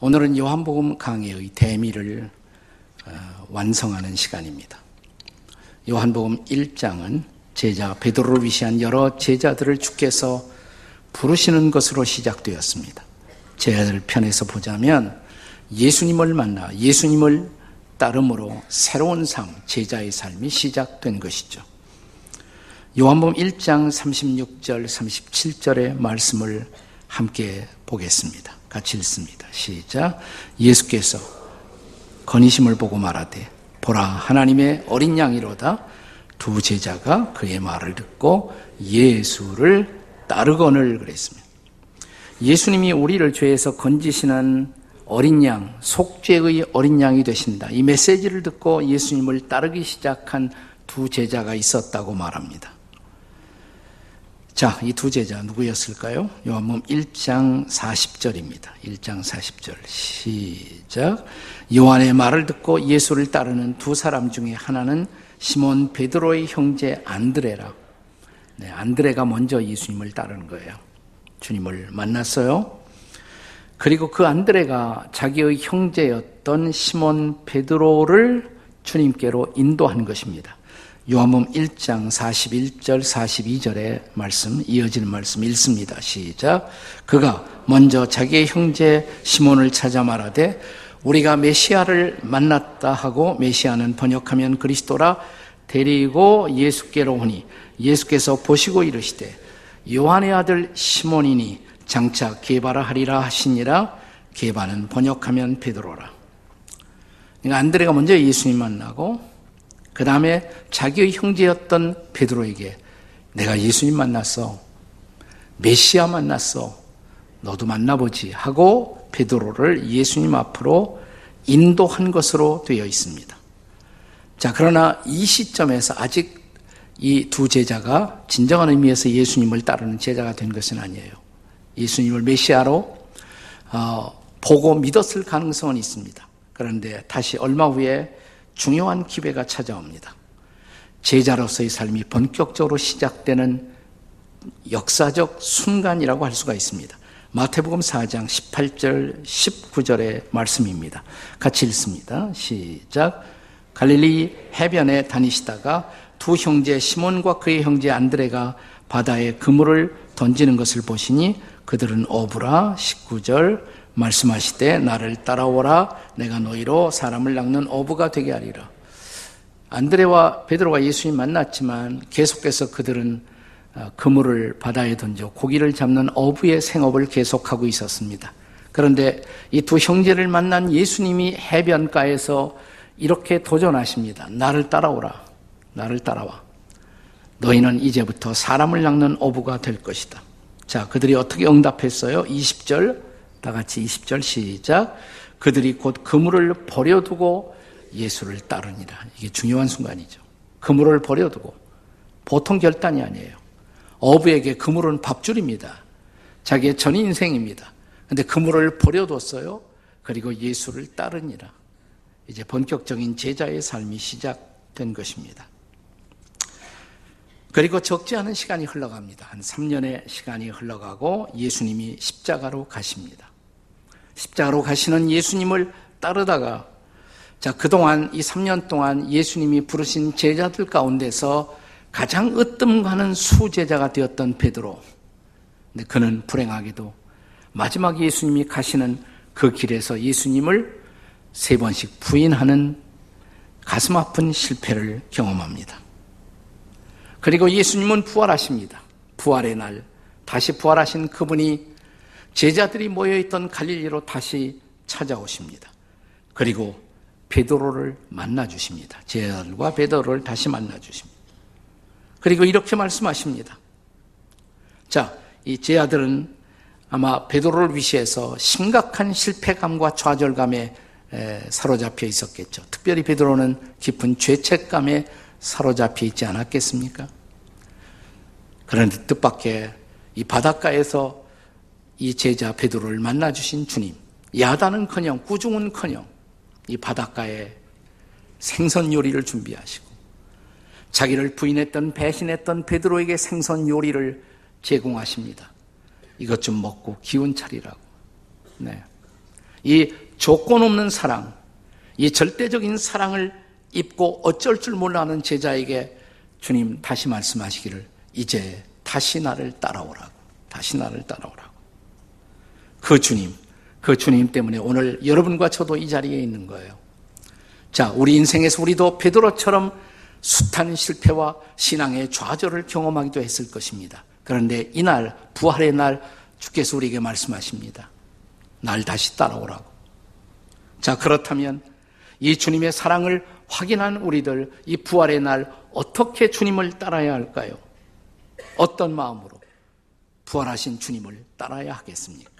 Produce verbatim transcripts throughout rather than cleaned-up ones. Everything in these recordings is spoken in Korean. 오늘은 요한복음 강해의 대미를 완성하는 시간입니다. 요한복음 일 장은 제자 베드로를 위시한 여러 제자들을 주께서 부르시는 것으로 시작되었습니다. 제자들 편에서 보자면 예수님을 만나 예수님을 따름으로 새로운 삶, 제자의 삶이 시작된 것이죠. 요한복음 일 장 삼십육 절, 삼십칠 절의 말씀을 함께 보겠습니다. 같이 읽습니다. 시작. 예수께서 건의심을 보고 말하되 보라, 하나님의 어린 양이로다. 두 제자가 그의 말을 듣고 예수를 따르거늘 그랬습니다. 예수님이 우리를 죄에서 건지시는 어린 양, 속죄의 어린 양이 되신다. 이 메시지를 듣고 예수님을 따르기 시작한 두 제자가 있었다고 말합니다. 자, 이 두 제자 누구였을까요? 요한복음 일 장 사십 절입니다. 일 장 사십 절 시작. 요한의 말을 듣고 예수를 따르는 두 사람 중에 하나는 시몬 베드로의 형제 안드레라. 네, 안드레가 먼저 예수님을 따르는 거예요. 주님을 만났어요. 그리고 그 안드레가 자기의 형제였던 시몬 베드로를 주님께로 인도한 것입니다. 요한복음 일 장 사십일 절 사십이 절의 말씀, 이어지는 말씀 읽습니다. 시작. 그가 먼저 자기의 형제 시몬을 찾아 말하되 우리가 메시아를 만났다 하고, 메시아는 번역하면 그리스도라. 데리고 예수께로 오니 예수께서 보시고 이르시되 요한의 아들 시몬이니 장차 게바라 하리라 하시니라. 게바는 번역하면 베드로라. 그러니까 안드레가 먼저 예수님 만나고 그 다음에 자기의 형제였던 베드로에게 내가 예수님 만났어, 메시아 만났어, 너도 만나보지 하고 베드로를 예수님 앞으로 인도한 것으로 되어 있습니다. 자, 그러나 이 시점에서 아직 이 두 제자가 진정한 의미에서 예수님을 따르는 제자가 된 것은 아니에요. 예수님을 메시아로 어, 보고 믿었을 가능성은 있습니다. 그런데 다시 얼마 후에 중요한 기회가 찾아옵니다. 제자로서의 삶이 본격적으로 시작되는 역사적 순간이라고 할 수가 있습니다. 마태복음 사 장 십팔 절 십구 절의 말씀입니다. 같이 읽습니다. 시작. 갈릴리 해변에 다니시다가 두 형제 시몬과 그의 형제 안드레가 바다에 그물을 던지는 것을 보시니 그들은 어부라. 십구 절 말씀하시되 나를 따라오라, 내가 너희로 사람을 낚는 어부가 되게 하리라. 안드레와 베드로가 예수님 만났지만 계속해서 그들은 그물을 바다에 던져 고기를 잡는 어부의 생업을 계속하고 있었습니다. 그런데 이 두 형제를 만난 예수님이 해변가에서 이렇게 도전하십니다. 나를 따라오라, 나를 따라와. 너희는 이제부터 사람을 낚는 어부가 될 것이다. 자, 그들이 어떻게 응답했어요? 이십 절, 다 같이 이십 절 시작. 그들이 곧 그물을 버려두고 예수를 따르니라. 이게 중요한 순간이죠. 그물을 버려두고. 보통 결단이 아니에요. 어부에게 그물은 밥줄입니다. 자기의 전 인생입니다. 그런데 그물을 버려뒀어요. 그리고 예수를 따르니라. 이제 본격적인 제자의 삶이 시작된 것입니다. 그리고 적지 않은 시간이 흘러갑니다. 한 삼 년의 시간이 흘러가고 예수님이 십자가로 가십니다. 십자가로 가시는 예수님을 따르다가, 자, 그동안 이 삼 년 동안 예수님이 부르신 제자들 가운데서 가장 으뜸가는 수제자가 되었던 베드로. 근데 그는 불행하게도 마지막 예수님이 가시는 그 길에서 예수님을 세 번씩 부인하는 가슴 아픈 실패를 경험합니다. 그리고 예수님은 부활하십니다. 부활의 날 다시 부활하신 그분이 제자들이 모여있던 갈릴리로 다시 찾아오십니다. 그리고 베드로를 만나주십니다. 제자들과 베드로를 다시 만나주십니다. 그리고 이렇게 말씀하십니다. 자, 이 제자들은 아마 베드로를 위시해서 심각한 실패감과 좌절감에 사로잡혀 있었겠죠. 특별히 베드로는 깊은 죄책감에 사로잡혀 있지 않았겠습니까? 그런데 뜻밖의 이 바닷가에서 이 제자 베드로를 만나주신 주님, 야단은커녕 꾸중은커녕 이 바닷가에 생선 요리를 준비하시고 자기를 부인했던 배신했던 베드로에게 생선 요리를 제공하십니다. 이것 좀 먹고 기운 차리라고. 네. 이 조건 없는 사랑, 이 절대적인 사랑을 입고 어쩔 줄 몰라 하는 제자에게 주님 다시 말씀하시기를 이제 다시 나를 따라오라고, 다시 나를 따라오라고. 그 주님, 그 주님 때문에 오늘 여러분과 저도 이 자리에 있는 거예요. 자, 우리 인생에서 우리도 베드로처럼 숱한 실패와 신앙의 좌절을 경험하기도 했을 것입니다. 그런데 이날, 부활의 날 주께서 우리에게 말씀하십니다. 날 다시 따라오라고. 자, 그렇다면 이 주님의 사랑을 확인한 우리들, 이 부활의 날 어떻게 주님을 따라야 할까요? 어떤 마음으로 부활하신 주님을 따라야 하겠습니까?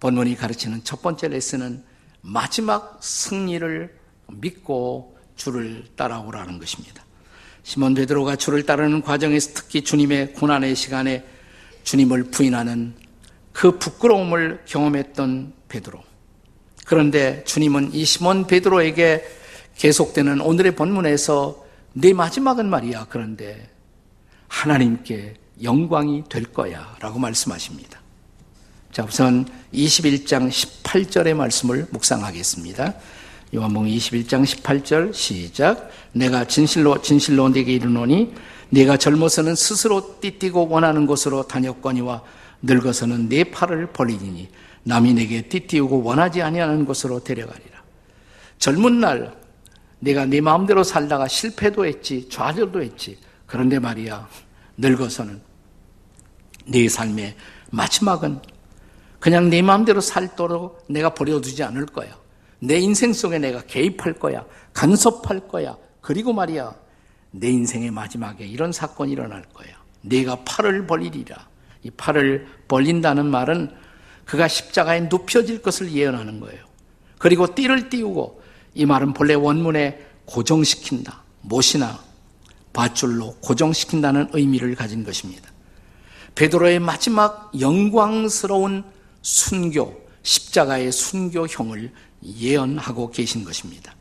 본문이 가르치는 첫 번째 레슨은 마지막 승리를 믿고 주를 따라오라는 것입니다. 시몬 베드로가 주를 따르는 과정에서 특히 주님의 고난의 시간에 주님을 부인하는 그 부끄러움을 경험했던 베드로. 그런데 주님은 이 시몬 베드로에게 계속되는 오늘의 본문에서 네 마지막은 말이야, 그런데 하나님께 영광이 될 거야 라고 말씀하십니다. 자, 우선 이십일 장 십팔 절의 말씀을 묵상하겠습니다. 요한복음 이십일 장 십팔 절 시작. 내가 진실로 진실로 네게 이르노니 네가 젊어서는 스스로 띠띠고 원하는 곳으로 다녔거니와 늙어서는 네 팔을 벌리니 남이 네게 띠띠우고 원하지 아니하는 곳으로 데려가리라. 젊은 날 내가 네 마음대로 살다가 실패도 했지, 좌절도 했지. 그런데 말이야, 늙어서는 네 삶의 마지막은 그냥 네 마음대로 살도록 내가 버려두지 않을 거야. 내 인생 속에 내가 개입할 거야. 간섭할 거야. 그리고 말이야, 내 인생의 마지막에 이런 사건이 일어날 거야. 네가 팔을 벌리리라. 이 팔을 벌린다는 말은 그가 십자가에 눕혀질 것을 예언하는 거예요. 그리고 띠를 띄우고, 이 말은 본래 원문에 고정시킨다, 못이나 밧줄로 고정시킨다는 의미를 가진 것입니다. 베드로의 마지막 영광스러운 순교, 십자가의 순교형을 예언하고 계신 것입니다.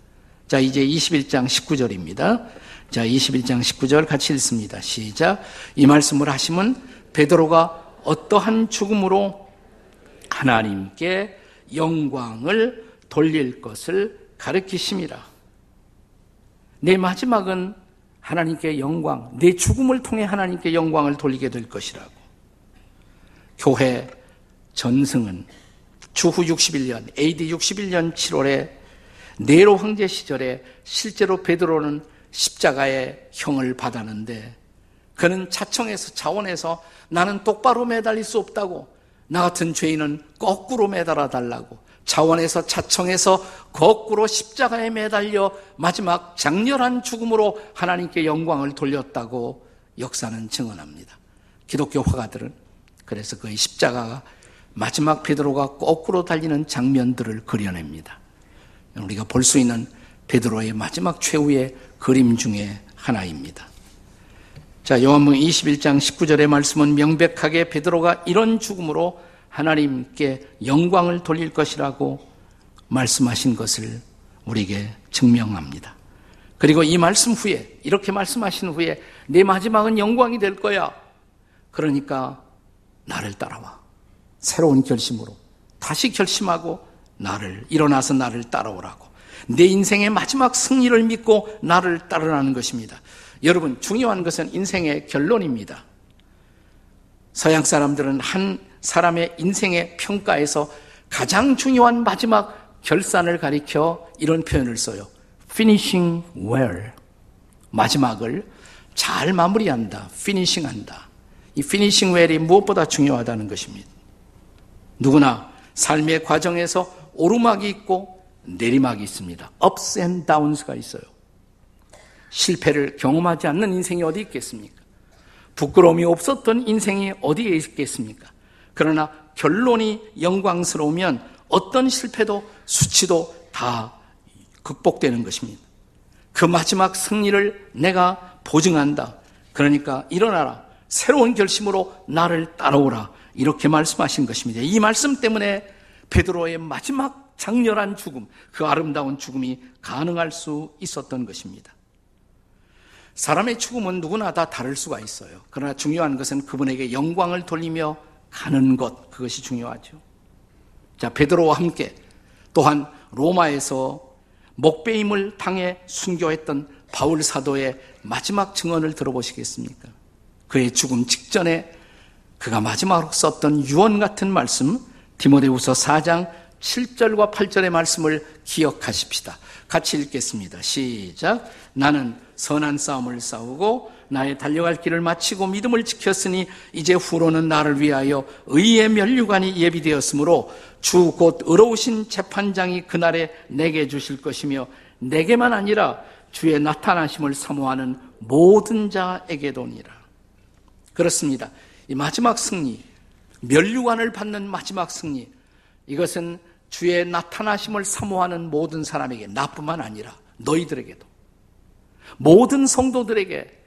자, 이제 이십일 장 십구 절입니다. 자, 이십일 장 십구 절 같이 읽습니다. 시작. 이 말씀을 하심은 베드로가 어떠한 죽음으로 하나님께 영광을 돌릴 것을 가르치심이라. 내 마지막은 하나님께 영광, 내 죽음을 통해 하나님께 영광을 돌리게 될 것이라고. 교회 전승은 주후 육십일 년, 에이디 육십일 년 칠월에 네로 황제 시절에 실제로 베드로는 십자가의 형을 받았는데, 그는 자청해서 자원해서 나는 똑바로 매달릴 수 없다고, 나 같은 죄인은 거꾸로 매달아 달라고 자원해서 자청해서 거꾸로 십자가에 매달려 마지막 장렬한 죽음으로 하나님께 영광을 돌렸다고 역사는 증언합니다. 기독교 화가들은 그래서 그의 십자가가 마지막 베드로가 거꾸로 달리는 장면들을 그려냅니다. 우리가 볼 수 있는 베드로의 마지막 최후의 그림 중에 하나입니다. 자, 요한복음 이십일 장 십구 절의 말씀은 명백하게 베드로가 이런 죽음으로 하나님께 영광을 돌릴 것이라고 말씀하신 것을 우리에게 증명합니다. 그리고 이 말씀 후에, 이렇게 말씀하신 후에 내 마지막은 영광이 될 거야. 그러니까 나를 따라와. 새로운 결심으로 다시 결심하고 나를 일어나서 나를 따라오라고. 내 인생의 마지막 승리를 믿고 나를 따르라는 것입니다. 여러분, 중요한 것은 인생의 결론입니다. 서양 사람들은 한 사람의 인생의 평가에서 가장 중요한 마지막 결산을 가리켜 이런 표현을 써요. Finishing well. 마지막을 잘 마무리한다. Finishing 한다. 이 Finishing well이 무엇보다 중요하다는 것입니다. 누구나 삶의 과정에서 오르막이 있고 내리막이 있습니다. Ups and downs가 있어요. 실패를 경험하지 않는 인생이 어디 있겠습니까? 부끄러움이 없었던 인생이 어디에 있겠습니까? 그러나 결론이 영광스러우면 어떤 실패도 수치도 다 극복되는 것입니다. 그 마지막 승리를 내가 보증한다. 그러니까 일어나라. 새로운 결심으로 나를 따라오라. 이렇게 말씀하신 것입니다. 이 말씀 때문에 베드로의 마지막 장렬한 죽음, 그 아름다운 죽음이 가능할 수 있었던 것입니다. 사람의 죽음은 누구나 다 다를 수가 있어요. 그러나 중요한 것은 그분에게 영광을 돌리며 가는 것, 그것이 중요하죠. 자, 베드로와 함께 또한 로마에서 목배임을 당해 순교했던 바울 사도의 마지막 증언을 들어보시겠습니까? 그의 죽음 직전에 그가 마지막으로 썼던 유언 같은 말씀, 디모데후서 사 장 칠 절과 팔 절의 말씀을 기억하십시다. 같이 읽겠습니다. 시작. 나는 선한 싸움을 싸우고 나의 달려갈 길을 마치고 믿음을 지켰으니 이제 후로는 나를 위하여 의의 면류관이 예비되었으므로 주 곧 의로우신 재판장이 그날에 내게 주실 것이며 내게만 아니라 주의 나타나심을 사모하는 모든 자에게도니라. 그렇습니다. 이 마지막 승리, 면류관을 받는 마지막 승리, 이것은 주의 나타나심을 사모하는 모든 사람에게, 나뿐만 아니라 너희들에게도, 모든 성도들에게,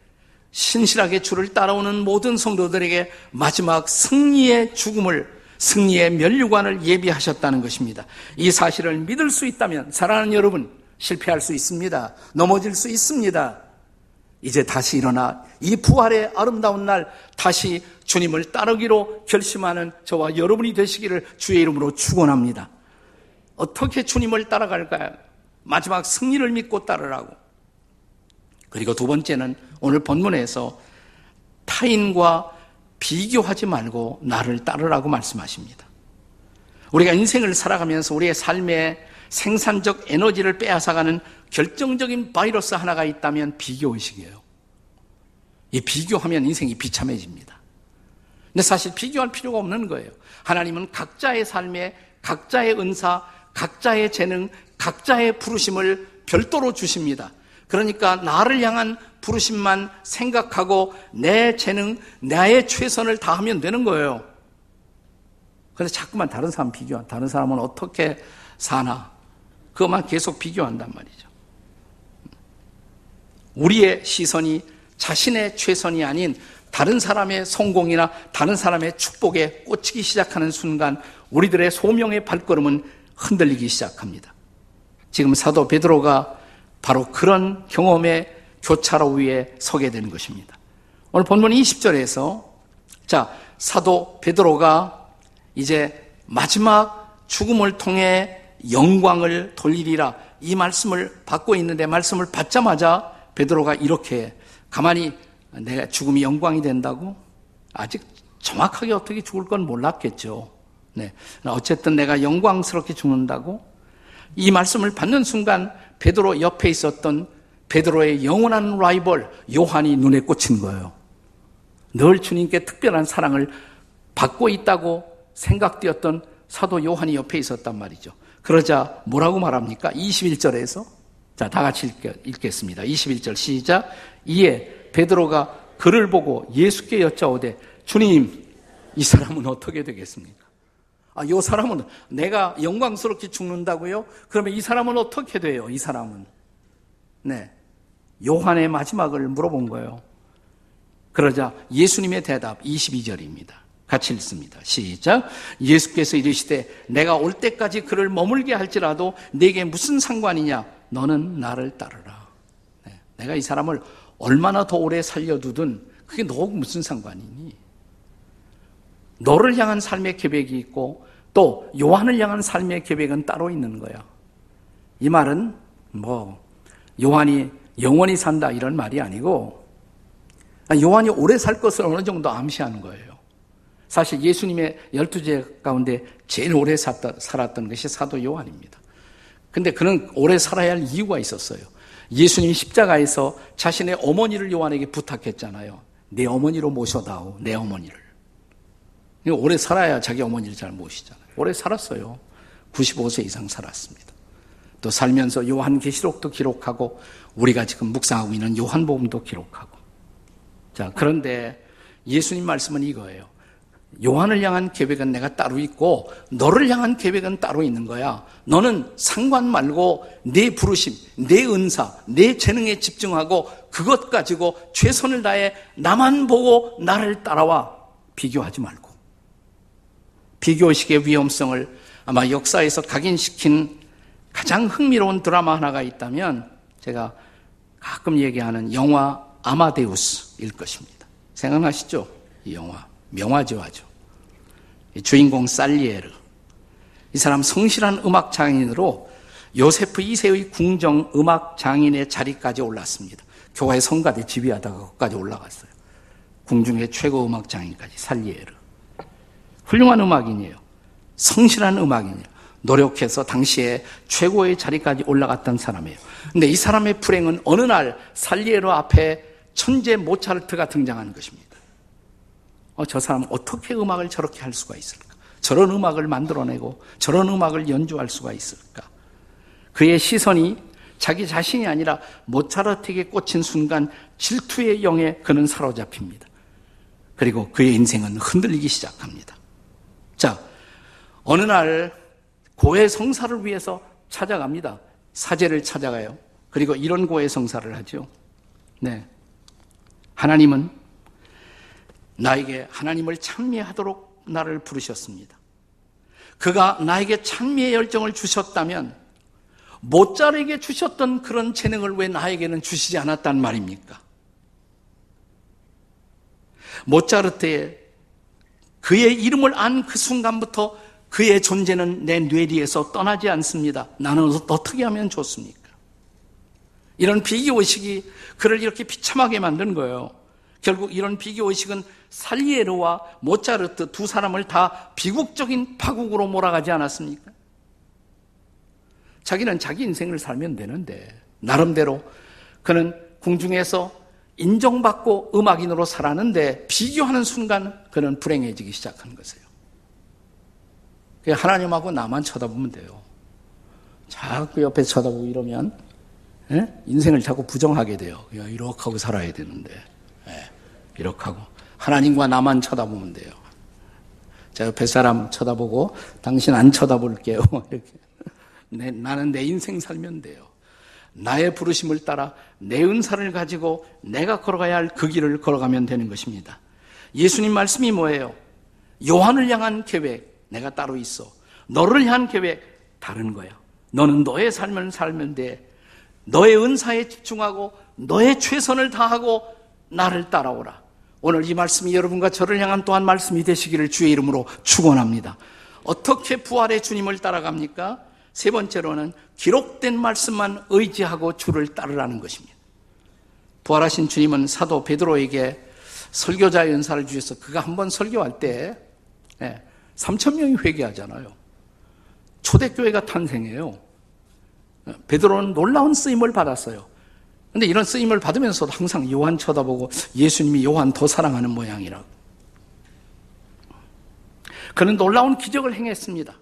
신실하게 주를 따라오는 모든 성도들에게 마지막 승리의 죽음을, 승리의 면류관을 예비하셨다는 것입니다. 이 사실을 믿을 수 있다면, 사랑하는 여러분, 실패할 수 있습니다. 넘어질 수 있습니다. 이제 다시 일어나 이 부활의 아름다운 날 다시 주님을 따르기로 결심하는 저와 여러분이 되시기를 주의 이름으로 축원합니다. 어떻게 주님을 따라갈까요? 마지막 승리를 믿고 따르라고. 그리고 두 번째는 오늘 본문에서 타인과 비교하지 말고 나를 따르라고 말씀하십니다. 우리가 인생을 살아가면서 우리의 삶에 생산적 에너지를 빼앗아가는 결정적인 바이러스 하나가 있다면 비교의식이에요. 이 비교하면 인생이 비참해집니다. 근데 사실 비교할 필요가 없는 거예요. 하나님은 각자의 삶에 각자의 은사, 각자의 재능, 각자의 부르심을 별도로 주십니다. 그러니까 나를 향한 부르심만 생각하고 내 재능, 나의 최선을 다하면 되는 거예요. 그런데 자꾸만 다른 사람 비교한, 다른 사람은 어떻게 사나, 그것만 계속 비교한단 말이죠. 우리의 시선이 자신의 최선이 아닌 다른 사람의 성공이나 다른 사람의 축복에 꽂히기 시작하는 순간 우리들의 소명의 발걸음은 흔들리기 시작합니다. 지금 사도 베드로가 바로 그런 경험의 교차로 위에 서게 되는 것입니다. 오늘 본문 이십 절에서 자, 사도 베드로가 이제 마지막 죽음을 통해 영광을 돌리리라, 이 말씀을 받고 있는데, 말씀을 받자마자 베드로가 이렇게 가만히, 내 죽음이 영광이 된다고? 아직 정확하게 어떻게 죽을 건 몰랐겠죠. 네. 어쨌든 내가 영광스럽게 죽는다고? 이 말씀을 받는 순간 베드로 옆에 있었던 베드로의 영원한 라이벌 요한이 눈에 꽂힌 거예요. 늘 주님께 특별한 사랑을 받고 있다고 생각되었던 사도 요한이 옆에 있었단 말이죠. 그러자 뭐라고 말합니까? 이십일 절에서 자, 다 같이 읽겠습니다. 이십일 절 시작. 이에 베드로가 그를 보고 예수께 여짜오되 주님, 이 사람은 어떻게 되겠습니까? 아, 요 사람은 내가 영광스럽게 죽는다고요? 그러면 이 사람은 어떻게 돼요? 이 사람은, 네, 요한의 마지막을 물어본 거예요. 그러자 예수님의 대답 이십이 절입니다. 같이 읽습니다. 시작. 예수께서 이르시되 내가 올 때까지 그를 머물게 할지라도 내게 무슨 상관이냐, 너는 나를 따르라. 네. 내가 이 사람을 얼마나 더 오래 살려두든 그게 너 무슨 상관이니? 너를 향한 삶의 계획이 있고 또 요한을 향한 삶의 계획은 따로 있는 거야. 이 말은 뭐 요한이 영원히 산다 이런 말이 아니고, 요한이 오래 살 것을 어느 정도 암시하는 거예요. 사실 예수님의 열두 제자 가운데 제일 오래 살았던 것이 사도 요한입니다. 근데 그는 오래 살아야 할 이유가 있었어요. 예수님이 십자가에서 자신의 어머니를 요한에게 부탁했잖아요. 내 어머니로 모셔다오, 내 어머니를. 오래 살아야 자기 어머니를 잘 모시잖아요. 오래 살았어요. 구십오 세 이상 살았습니다. 또 살면서 요한계시록도 기록하고 우리가 지금 묵상하고 있는 요한복음도 기록하고. 자, 그런데 예수님 말씀은 이거예요. 요한을 향한 계획은 내가 따로 있고 너를 향한 계획은 따로 있는 거야. 너는 상관 말고 내 부르심, 내 은사, 내 재능에 집중하고 그것 가지고 최선을 다해 나만 보고 나를 따라와. 비교하지 말고. 비교의식의 위험성을 아마 역사에서 각인시킨 가장 흥미로운 드라마 하나가 있다면 제가 가끔 얘기하는 영화 아마데우스일 것입니다. 생각나시죠? 이 영화. 명화죠, 아주. 주인공 살리에르. 이 사람 성실한 음악 장인으로 요세프 이 세의 궁정 음악 장인의 자리까지 올랐습니다. 교화의 성가대 지휘하다가 거기까지 올라갔어요. 궁중의 최고 음악 장인까지, 살리에르. 훌륭한 음악인이에요. 성실한 음악인이에요. 노력해서 당시에 최고의 자리까지 올라갔던 사람이에요. 그런데 이 사람의 불행은 어느 날 살리에르 앞에 천재 모차르트가 등장하는 것입니다. 어, 저 사람은 어떻게 음악을 저렇게 할 수가 있을까? 저런 음악을 만들어내고 저런 음악을 연주할 수가 있을까? 그의 시선이 자기 자신이 아니라 모차르트에게 꽂힌 순간 질투의 영에 그는 사로잡힙니다. 그리고 그의 인생은 흔들리기 시작합니다. 자, 어느 날 고해 성사를 위해서 찾아갑니다. 사제를 찾아가요. 그리고 이런 고해 성사를 하죠. 네, 하나님은 나에게 하나님을 찬미하도록 나를 부르셨습니다. 그가 나에게 찬미의 열정을 주셨다면 모차르트에게 주셨던 그런 재능을 왜 나에게는 주시지 않았단 말입니까? 모차르트의 그의 이름을 안 그 순간부터 그의 존재는 내 뇌리에서 떠나지 않습니다. 나는 어떻게 하면 좋습니까? 이런 비교의식이 그를 이렇게 비참하게 만든 거예요. 결국 이런 비교의식은 살리에르와 모차르트 두 사람을 다 비극적인 파국으로 몰아가지 않았습니까? 자기는 자기 인생을 살면 되는데 나름대로 그는 궁중에서 인정받고 음악인으로 살았는데 비교하는 순간 그는 불행해지기 시작한 거예요. 하나님하고 나만 쳐다보면 돼요. 자꾸 옆에 쳐다보고 이러면 에? 인생을 자꾸 부정하게 돼요. 야, 이렇게 하고 살아야 되는데 에, 이렇게 하고 하나님과 나만 쳐다보면 돼요. 자, 옆에 사람 쳐다보고 당신 안 쳐다볼게요. 이렇게. 내, 나는 내 인생 살면 돼요. 나의 부르심을 따라 내 은사를 가지고 내가 걸어가야 할 그 길을 걸어가면 되는 것입니다. 예수님 말씀이 뭐예요? 요한을 향한 계획 내가 따로 있어. 너를 향한 계획 다른 거야. 너는 너의 삶을 살면 돼. 너의 은사에 집중하고 너의 최선을 다하고 나를 따라오라. 오늘 이 말씀이 여러분과 저를 향한 또한 말씀이 되시기를 주의 이름으로 축원합니다. 어떻게 부활의 주님을 따라갑니까? 세 번째로는 기록된 말씀만 의지하고 주를 따르라는 것입니다. 부활하신 주님은 사도 베드로에게 설교자의 은사를 주셔서 그가 한번 설교할 때 예, 삼천 명이 회개하잖아요. 초대교회가 탄생해요. 베드로는 놀라운 쓰임을 받았어요. 그런데 이런 쓰임을 받으면서도 항상 요한 쳐다보고 예수님이 요한 더 사랑하는 모양이라고. 그는 놀라운 기적을 행했습니다.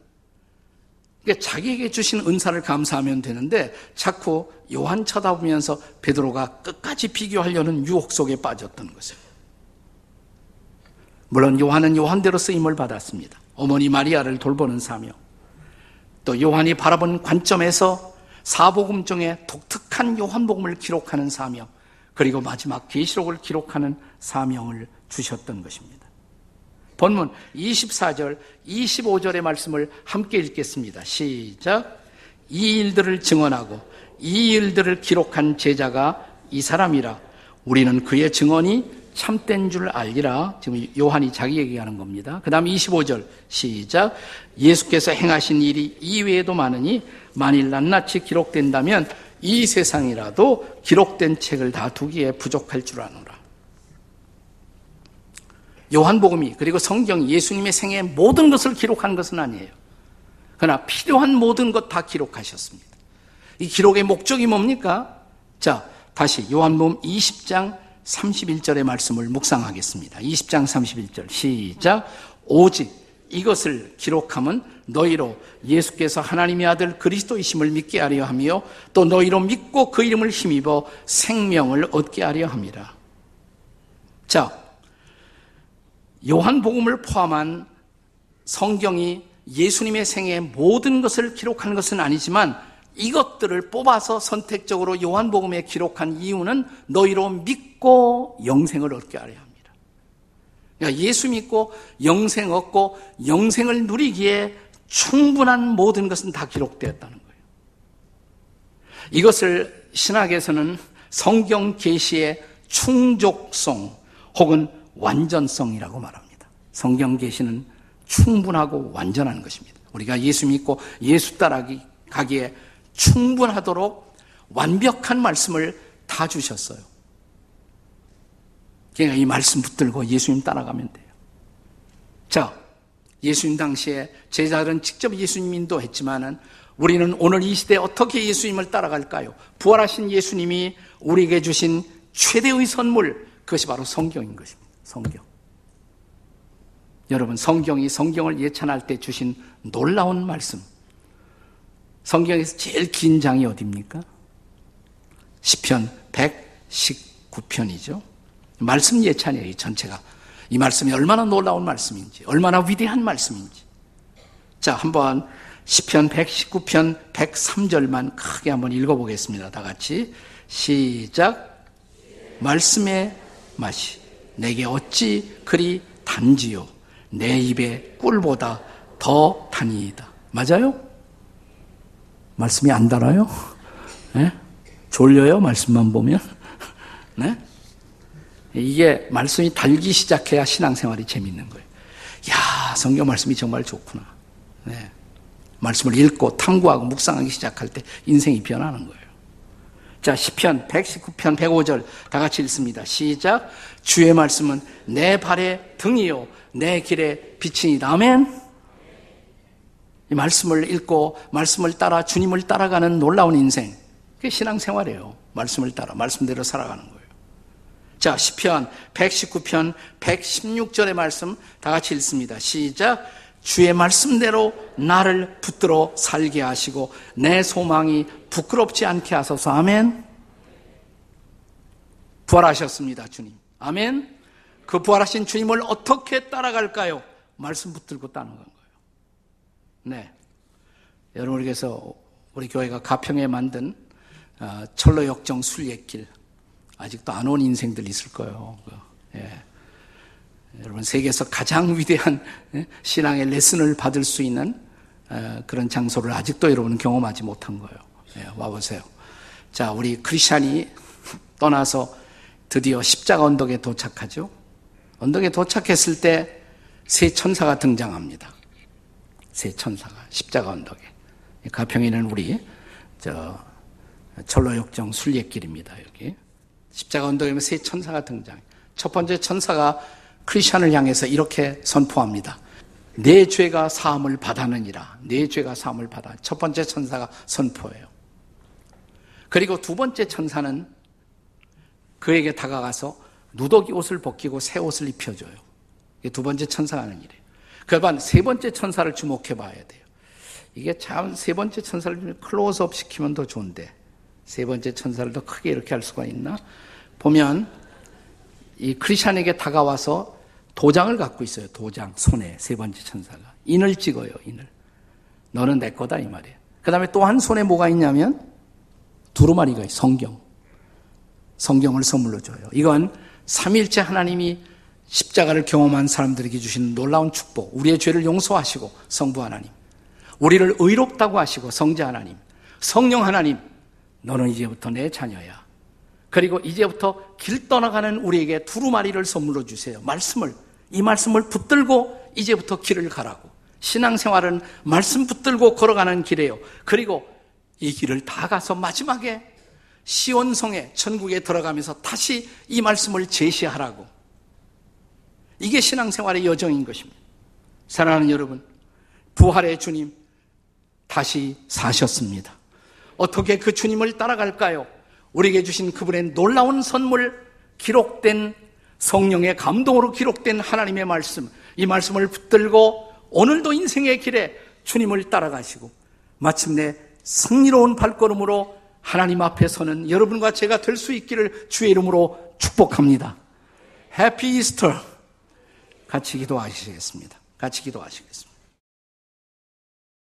그러니까 자기에게 주신 은사를 감사하면 되는데 자꾸 요한 쳐다보면서 베드로가 끝까지 비교하려는 유혹 속에 빠졌던 것이에요. 물론 요한은 요한대로 쓰임을 받았습니다. 어머니 마리아를 돌보는 사명, 또 요한이 바라본 관점에서 사복음정의 독특한 요한복음을 기록하는 사명, 그리고 마지막 계시록을 기록하는 사명을 주셨던 것입니다. 본문 이십사 절, 이십오 절의 말씀을 함께 읽겠습니다. 시작! 이 일들을 증언하고 이 일들을 기록한 제자가 이 사람이라. 우리는 그의 증언이 참된 줄 알리라. 지금 요한이 자기 얘기하는 겁니다. 그 다음 이십오 절 시작. 예수께서 행하신 일이 이외에도 많으니 만일 낱낱이 기록된다면 이 세상이라도 기록된 책을 다 두기에 부족할 줄 아노라. 요한복음이 그리고 성경 예수님의 생애의 모든 것을 기록한 것은 아니에요. 그러나 필요한 모든 것 다 기록하셨습니다. 이 기록의 목적이 뭡니까? 자, 다시 요한복음 이십 장 삼십일 절의 말씀을 묵상하겠습니다. 이십 장 삼십일 절 시작. 오직 이것을 기록함은 너희로 예수께서 하나님의 아들 그리스도이심을 믿게 하려 하며 또 너희로 믿고 그 이름을 힘입어 생명을 얻게 하려 함이라. 자, 요한복음을 포함한 성경이 예수님의 생애의 모든 것을 기록한 것은 아니지만 이것들을 뽑아서 선택적으로 요한복음에 기록한 이유는 너희로 믿고 영생을 얻게 하려 합니다. 그러니까 예수 믿고 영생 얻고 영생을 누리기에 충분한 모든 것은 다 기록되었다는 거예요. 이것을 신학에서는 성경 계시의 충족성 혹은 완전성이라고 말합니다. 성경 계시는 충분하고 완전한 것입니다. 우리가 예수 믿고 예수 따라가기 가기에 충분하도록 완벽한 말씀을 다 주셨어요. 그러니까 이 말씀 붙들고 예수님 따라가면 돼요. 자, 예수님 당시에 제자들은 직접 예수님 인도했지만은 우리는 오늘 이 시대에 어떻게 예수님을 따라갈까요? 부활하신 예수님이 우리에게 주신 최대의 선물, 그것이 바로 성경인 것입니다. 성경. 여러분, 성경이 성경을 예찬할 때 주신 놀라운 말씀. 성경에서 제일 긴 장이 어디입니까? 시편 백십구 편이죠. 말씀 예찬이에요, 이 전체가. 이 말씀이 얼마나 놀라운 말씀인지, 얼마나 위대한 말씀인지. 자, 한번 시편 백십구 편 백삼 절만 크게 한번 읽어보겠습니다. 다 같이 시작. 말씀의 맛이 내게 어찌 그리 단지요, 내 입에 꿀보다 더 단이다. 맞아요? 말씀이 안 달아요? 네? 졸려요? 말씀만 보면? 네? 이게 말씀이 달기 시작해야 신앙생활이 재밌는 거예요. 이야, 성경 말씀이 정말 좋구나. 네. 말씀을 읽고 탐구하고 묵상하기 시작할 때 인생이 변하는 거예요. 자, 시편 백십구 편 백오 절 다 같이 읽습니다. 시작. 주의 말씀은 내 발의 등이요 내 길의 빛이니라. 아멘. 이 말씀을 읽고 말씀을 따라 주님을 따라가는 놀라운 인생, 그게 신앙생활이에요. 말씀을 따라 말씀대로 살아가는 거예요. 자, 시편 백십구 편 백십육 절의 말씀 다 같이 읽습니다. 시작. 주의 말씀대로 나를 붙들어 살게 하시고 내 소망이 부끄럽지 않게 하소서. 아멘. 부활하셨습니다, 주님. 아멘. 그 부활하신 주님을 어떻게 따라갈까요? 말씀 붙들고 따는 거예요. 네. 여러분께서 우리 교회가 가평에 만든 천로역정 순례길, 아직도 안 온 인생들 있을 거예요. 예. 여러분, 세계에서 가장 위대한 신앙의 레슨을 받을 수 있는 그런 장소를 아직도 여러분은 경험하지 못한 거예요. 예, 와보세요. 자, 우리 크리스찬이 떠나서 드디어 십자가 언덕에 도착하죠. 언덕에 도착했을 때 세 천사가 등장합니다. 세 천사가 십자가 언덕에. 가평에는 우리 저 천로역정 순례길입니다. 여기 십자가 언덕에 세 천사가 등장해요. 첫 번째 천사가 크리스천을 향해서 이렇게 선포합니다. 내 죄가 사함을 받았느니라. 내 죄가 사함을 받아. 첫 번째 천사가 선포해요. 그리고 두 번째 천사는 그에게 다가가서 누더기 옷을 벗기고 새 옷을 입혀줘요. 이게 두 번째 천사가 하는 일이에요. 그러면 세 번째 천사를 주목해 봐야 돼요. 이게 참 세 번째 천사를 좀 클로즈업 시키면 더 좋은데, 세 번째 천사를 더 크게 이렇게 할 수가 있나? 보면 이 크리스찬에게 다가와서 도장을 갖고 있어요. 도장, 손에 세 번째 천사가. 인을 찍어요, 인을. 너는 내 거다, 이 말이에요. 그 다음에 또 한 손에 뭐가 있냐면 두루마리가 있어요. 성경. 성경을 선물로 줘요. 이건 삼위일체 하나님이 십자가를 경험한 사람들에게 주시는 놀라운 축복. 우리의 죄를 용서하시고 성부 하나님, 우리를 의롭다고 하시고 성자 하나님, 성령 하나님, 너는 이제부터 내 자녀야. 그리고 이제부터 길 떠나가는 우리에게 두루마리를 선물로 주세요. 말씀을, 이 말씀을 붙들고 이제부터 길을 가라고. 신앙생활은 말씀 붙들고 걸어가는 길이에요. 그리고 이 길을 다 가서 마지막에 시온성에, 천국에 들어가면서 다시 이 말씀을 제시하라고. 이게 신앙생활의 여정인 것입니다. 사랑하는 여러분, 부활의 주님 다시 사셨습니다. 어떻게 그 주님을 따라갈까요? 우리에게 주신 그분의 놀라운 선물, 기록된 성령의 감동으로 기록된 하나님의 말씀, 이 말씀을 붙들고 오늘도 인생의 길에 주님을 따라가시고 마침내 승리로운 발걸음으로 하나님 앞에 서는 여러분과 제가 될 수 있기를 주의 이름으로 축복합니다. 해피 이스터. 같이 기도하시겠습니다. 같이 기도하시겠습니다.